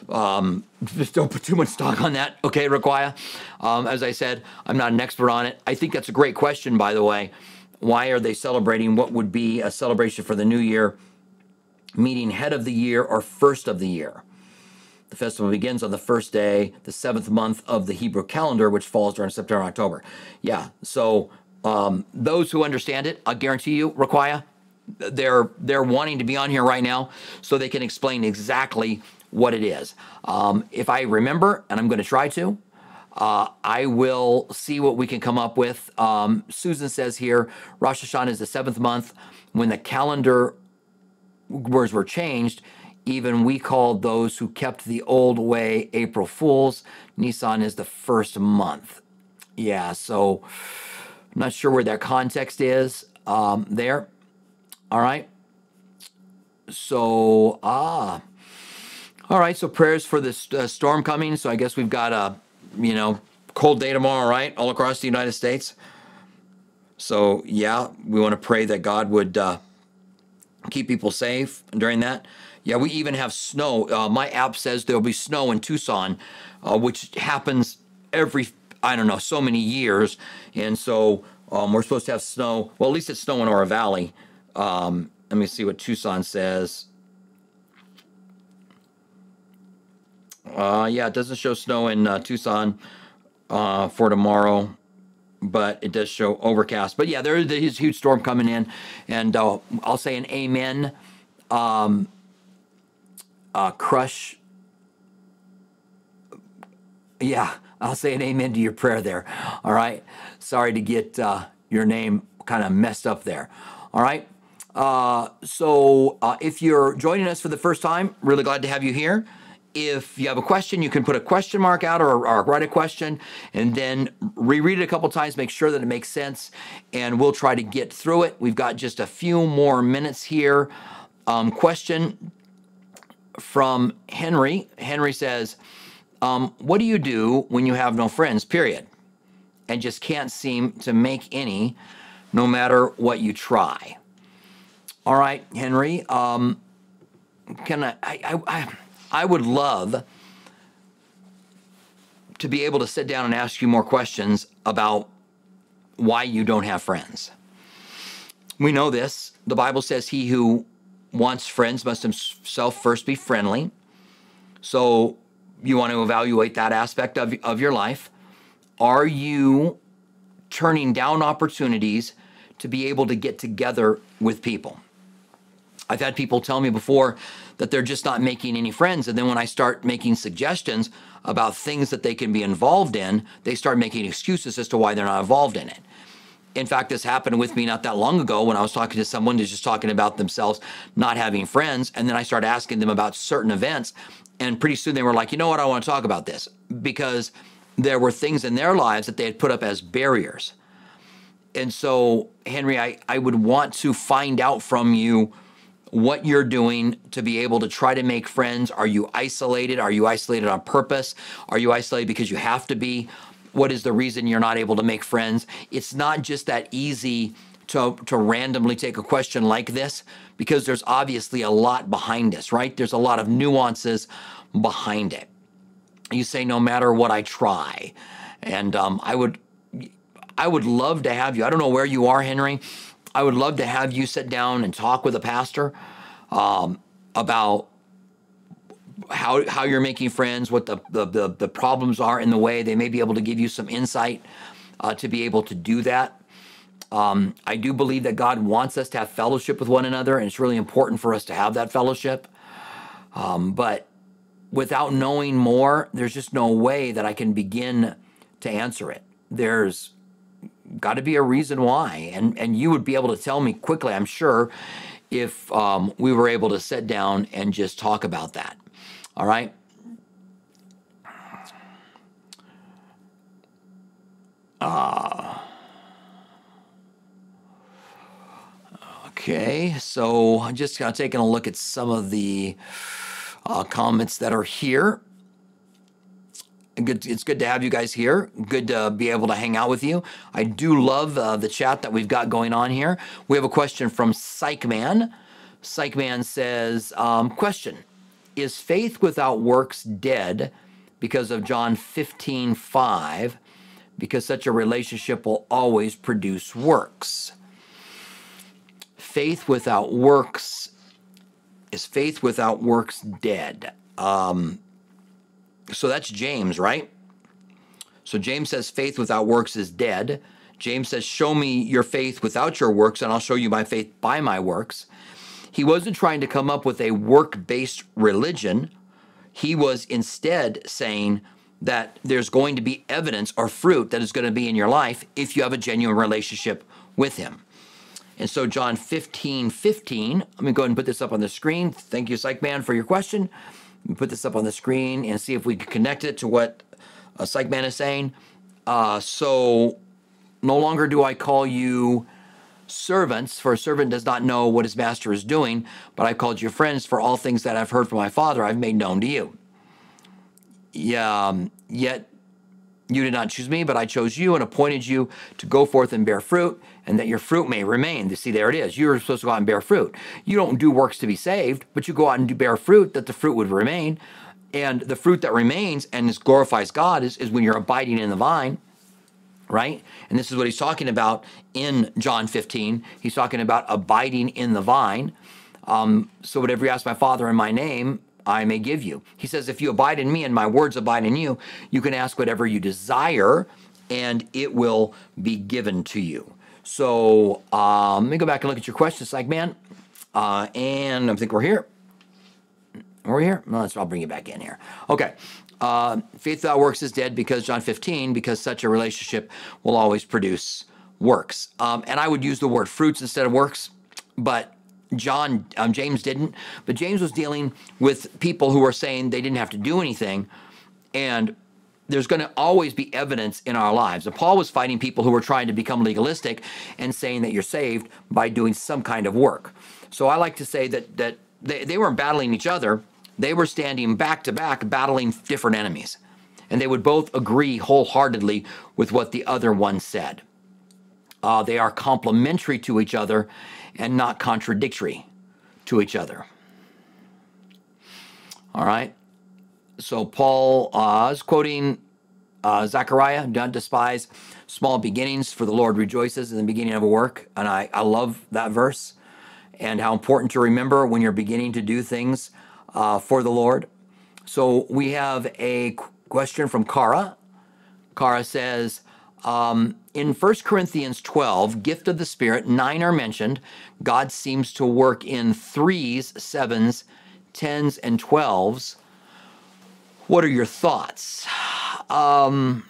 Um, just don't put too much stock on that, okay, Raquia? Um, as I said, I'm not an expert on it. I think that's a great question, by the way. Why are they celebrating what would be a celebration for the new year, meaning head of the year or first of the year? The festival begins on the first day, the seventh month of the Hebrew calendar, which falls during September and October. Yeah, so um, those who understand it, I guarantee you, Raquia, They're, they're wanting to be on here right now so they can explain exactly what it is. Um, if I remember, and I'm going to try to, uh, I will see what we can come up with. Um, Susan says here, Rosh Hashanah is the seventh month. When the calendar words were changed, even we called those who kept the old way April Fools. Nisan is the first month. Yeah, so I'm not sure where that context is um, there. All right, so, ah, all right, so prayers for this uh, storm coming. So I guess we've got a, you know, cold day tomorrow, right, all across the United States. So, yeah, we want to pray that God would uh, keep people safe during that. Yeah, we even have snow. Uh, my app says there'll be snow in Tucson, uh, which happens every, I don't know, so many years. And so um, we're supposed to have snow. Well, at least it's snowing in our valley. Um, let me see what Tucson says. Uh, yeah, it doesn't show snow in uh, Tucson uh, for tomorrow, but it does show overcast. But yeah, there is this huge storm coming in, and uh, I'll say an amen. Um, uh, crush. Yeah, I'll say an amen to your prayer there. All right. Sorry to get uh, your name kind of messed up there. All right. Uh, so uh, if you're joining us for the first time, really glad to have you here. If you have a question, you can put a question mark out or, or write a question and then reread it a couple times, make sure that it makes sense, and we'll try to get through it. We've got just a few more minutes here. Um, question from Henry. Henry says, um, what do you do when you have no friends, period, and just can't seem to make any, no matter what you try? All right, Henry. Um, can I I, I? I would love to be able to sit down and ask you more questions about why you don't have friends. We know this. The Bible says, "He who wants friends must himself first be friendly." So you want to evaluate that aspect of of your life. Are you turning down opportunities to be able to get together with people? I've had people tell me before that they're just not making any friends, and then when I start making suggestions about things that they can be involved in, they start making excuses as to why they're not involved in it. In fact, this happened with me not that long ago when I was talking to someone who's just talking about themselves not having friends, and then I started asking them about certain events, and pretty soon they were like, you know what, I want to talk about this, because there were things in their lives that they had put up as barriers. And so, Henry, I, I would want to find out from you what you're doing to be able to try to make friends. Are you isolated? Are you isolated on purpose? Are you isolated because you have to be? What is the reason you're not able to make friends? It's not just that easy to, to randomly take a question like this, because there's obviously a lot behind this, right? There's a lot of nuances behind it. You say, no matter what, I try. And um, I would I would love to have you. I don't know where you are, Henry. I would love to have you sit down and talk with a pastor um, about how how you're making friends, what the, the, the, the problems are in the way. They may be able to give you some insight uh, to be able to do that. Um, I do believe that God wants us to have fellowship with one another, and it's really important for us to have that fellowship. Um, but without knowing more, there's just no way that I can begin to answer it. There's got to be a reason why. And, and you would be able to tell me quickly, I'm sure, if um, we were able to sit down and just talk about that. All right? Uh, okay, so I'm just kind of taking a look at some of the uh, comments that are here. Good, it's good to have you guys here. Good to be able to hang out with you. I do love uh, the chat that we've got going on here. We have a question from Psychman. Psychman says, um, question, is faith without works dead because of John fifteen five? Because such a relationship will always produce works. Faith without works, is faith without works dead? Um... So that's James, right? So James says faith without works is dead. James says, show me your faith without your works, and I'll show you my faith by my works. He wasn't trying to come up with a work-based religion. He was instead saying that there's going to be evidence or fruit that is going to be in your life if you have a genuine relationship with him. And so John fifteen fifteen, let me go ahead and put this up on the screen. Thank you, Psychman, for your question. Put this up on the screen and see if we can connect it to what a Psychman is saying. Uh, so, no longer do I call you servants, for a servant does not know what his master is doing, but I called you friends, for all things that I've heard from my Father I've made known to you. Yeah, um, yet you did not choose me, but I chose you and appointed you to go forth and bear fruit, and that your fruit may remain. See, there it is. You were supposed to go out and bear fruit. You don't do works to be saved, but you go out and do bear fruit that the fruit would remain. And the fruit that remains and this glorifies God is, is when you're abiding in the vine, right? And this is what he's talking about in John fifteen. He's talking about abiding in the vine. Um, so whatever you ask my Father in my name, I may give you. He says, if you abide in me and my words abide in you, you can ask whatever you desire and it will be given to you. So um, let me go back and look at your question, Psychman. Uh, and I think we're here. We're here? No, let's, I'll bring you back in here. Okay. Uh, faith without works is dead because John fifteen, because such a relationship will always produce works. Um, and I would use the word fruits instead of works, but John, um, James didn't. But James was dealing with people who were saying they didn't have to do anything, and there's going to always be evidence in our lives. And Paul was fighting people who were trying to become legalistic and saying that you're saved by doing some kind of work. So I like to say that that they, they weren't battling each other. They were standing back to back battling different enemies. And they would both agree wholeheartedly with what the other one said. Uh, they are complementary to each other and not contradictory to each other. All right. So Paul uh, is quoting uh, Zechariah, don't despise small beginnings, for the Lord rejoices in the beginning of a work. And I, I love that verse and how important to remember when you're beginning to do things uh, for the Lord. So we have a question from Cara. Cara says, um, in First Corinthians twelve, gift of the Spirit, nine are mentioned. God seems to work in threes, sevens, tens, and twelves. What are your thoughts? Um,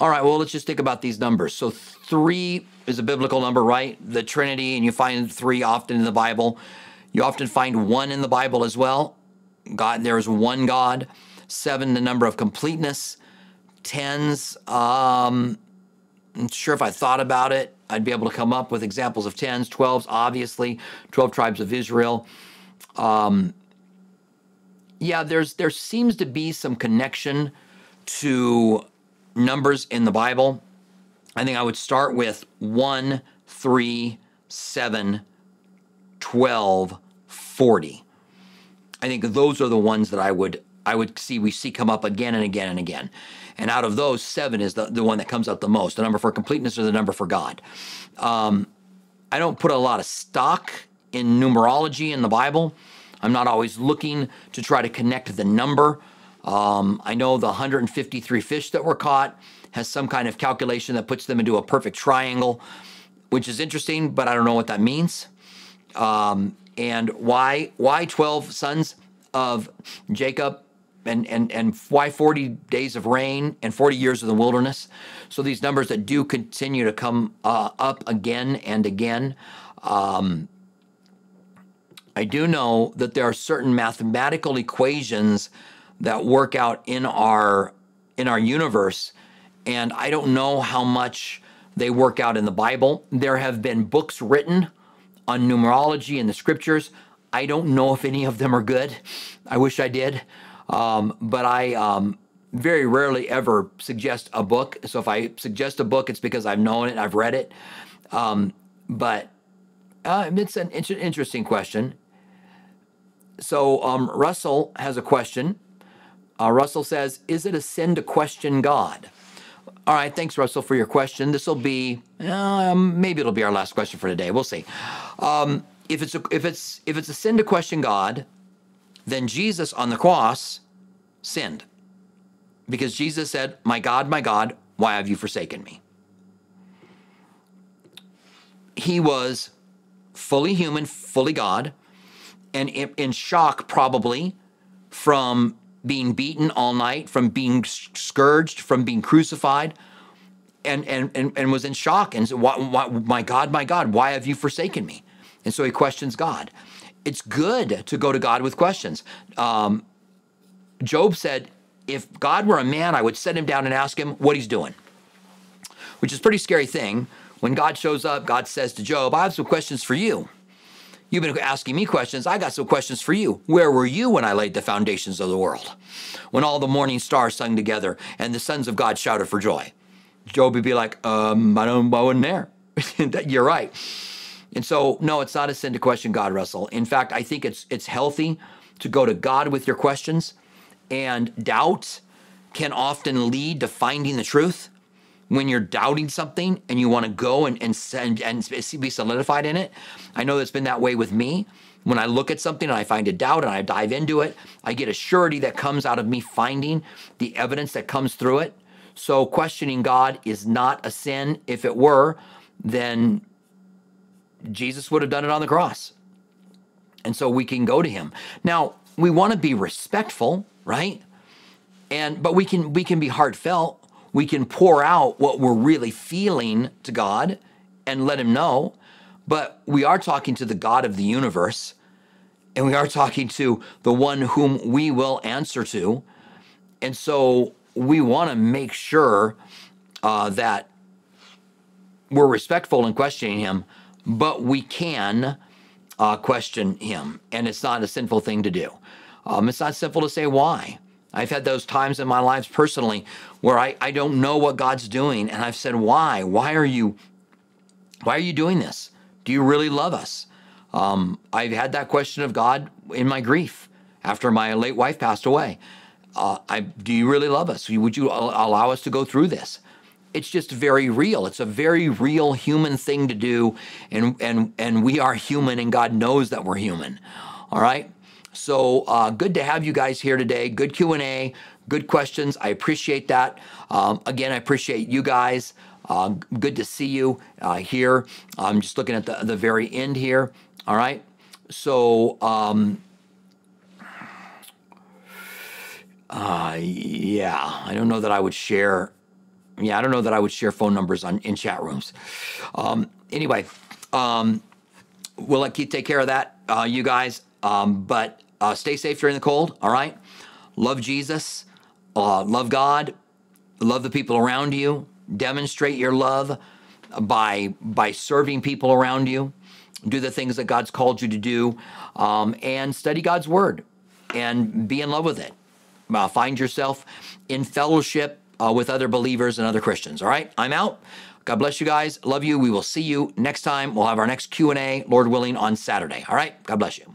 all right, well, let's just think about these numbers. So three is a biblical number, right? The Trinity, and you find three often in the Bible. You often find one in the Bible as well. God, there is one God. Seven, the number of completeness. Tens, um, I'm sure if I thought about it, I'd be able to come up with examples of tens, twelves, obviously, twelve tribes of Israel. Um, yeah, there's there seems to be some connection to numbers in the Bible. I think I would start with one, three, seven, twelve, forty. I think those are the ones that I would I would see we see come up again and again and again. And out of those, seven is the, the one that comes up the most, the number for completeness or the number for God. Um, I don't put a lot of stock in numerology in the Bible. I'm not always looking to try to connect the number. Um, I know the one hundred fifty-three fish that were caught has some kind of calculation that puts them into a perfect triangle, which is interesting, but I don't know what that means. Um, and why why twelve sons of Jacob? And, and, and why forty days of rain and forty years of the wilderness? So these numbers that do continue to come uh, up again and again. Um, I do know that there are certain mathematical equations that work out in our, in our universe, and I don't know how much they work out in the Bible. There have been books written on numerology in the scriptures. I don't know if any of them are good. I wish I did. Um, but I um, very rarely ever suggest a book. So if I suggest a book, it's because I've known it, I've read it. Um, but uh, it's an it's an interesting question. So um, Russell has a question. Uh, Russell says, is it a sin to question God? All right, thanks, Russell, for your question. This will be, um, maybe it'll be our last question for today. We'll see. Um, if it's a, if it's if it's a sin to question God, then Jesus on the cross sinned, because Jesus said, my God, my God, why have you forsaken me? He was fully human, fully God, and in shock probably from being beaten all night, from being scourged, from being crucified, and, and, and, and was in shock and said, why, why, my God, my God, why have you forsaken me? And so he questions God. It's good to go to God with questions. Um, Job said, if God were a man, I would set him down and ask him what he's doing, which is a pretty scary thing. When God shows up, God says to Job, I have some questions for you. You've been asking me questions. I got some questions for you. Where were you when I laid the foundations of the world? When all the morning stars sung together and the sons of God shouted for joy. Job would be like, um, I, don't, I wasn't there. You're right. And so, no, it's not a sin to question God, Russell. In fact, I think it's it's healthy to go to God with your questions, and doubt can often lead to finding the truth. When you're doubting something and you want to go and, and, and, and be solidified in it, I know that's been that way with me. When I look at something and I find a doubt and I dive into it, I get a surety that comes out of me finding the evidence that comes through it. So questioning God is not a sin. If it were, then Jesus would have done it on the cross. And so we can go to him. Now, we want to be respectful, right? And but we can we can be heartfelt. We can pour out what we're really feeling to God and let him know. But we are talking to the God of the universe, and we are talking to the one whom we will answer to. And so we want to make sure uh, that we're respectful in questioning him, but we can uh, question him, and it's not a sinful thing to do. Um, it's not sinful to say why. I've had those times in my lives personally where I, I don't know what God's doing, and I've said, why? Why are you, why are you doing this? Do you really love us? Um, I've had that question of God in my grief after my late wife passed away. Uh, I, do you really love us? Would you allow us to go through this? It's just very real. It's a very real human thing to do, and and and we are human, and God knows that we're human. All right. So uh, good to have you guys here today. Good Q and A. Good questions. I appreciate that. Um, again, I appreciate you guys. Uh, good to see you uh, here. I'm just looking at the the very end here. All right. So. Um, uh, yeah, I don't know that I would share. Yeah, I don't know that I would share phone numbers on in chat rooms. Um, anyway, um, we'll let Keith take care of that, uh, you guys. Um, but uh, stay safe during the cold, all right? Love Jesus. Uh, love God. Love the people around you. Demonstrate your love by, by serving people around you. Do the things that God's called you to do, um, and study God's word and be in love with it. Uh, find yourself in fellowship uh, with other believers and other Christians. All right, I'm out. God bless you guys. Love you. We will see you next time. We'll have our next Q and A, Lord willing, on Saturday. All right, God bless you.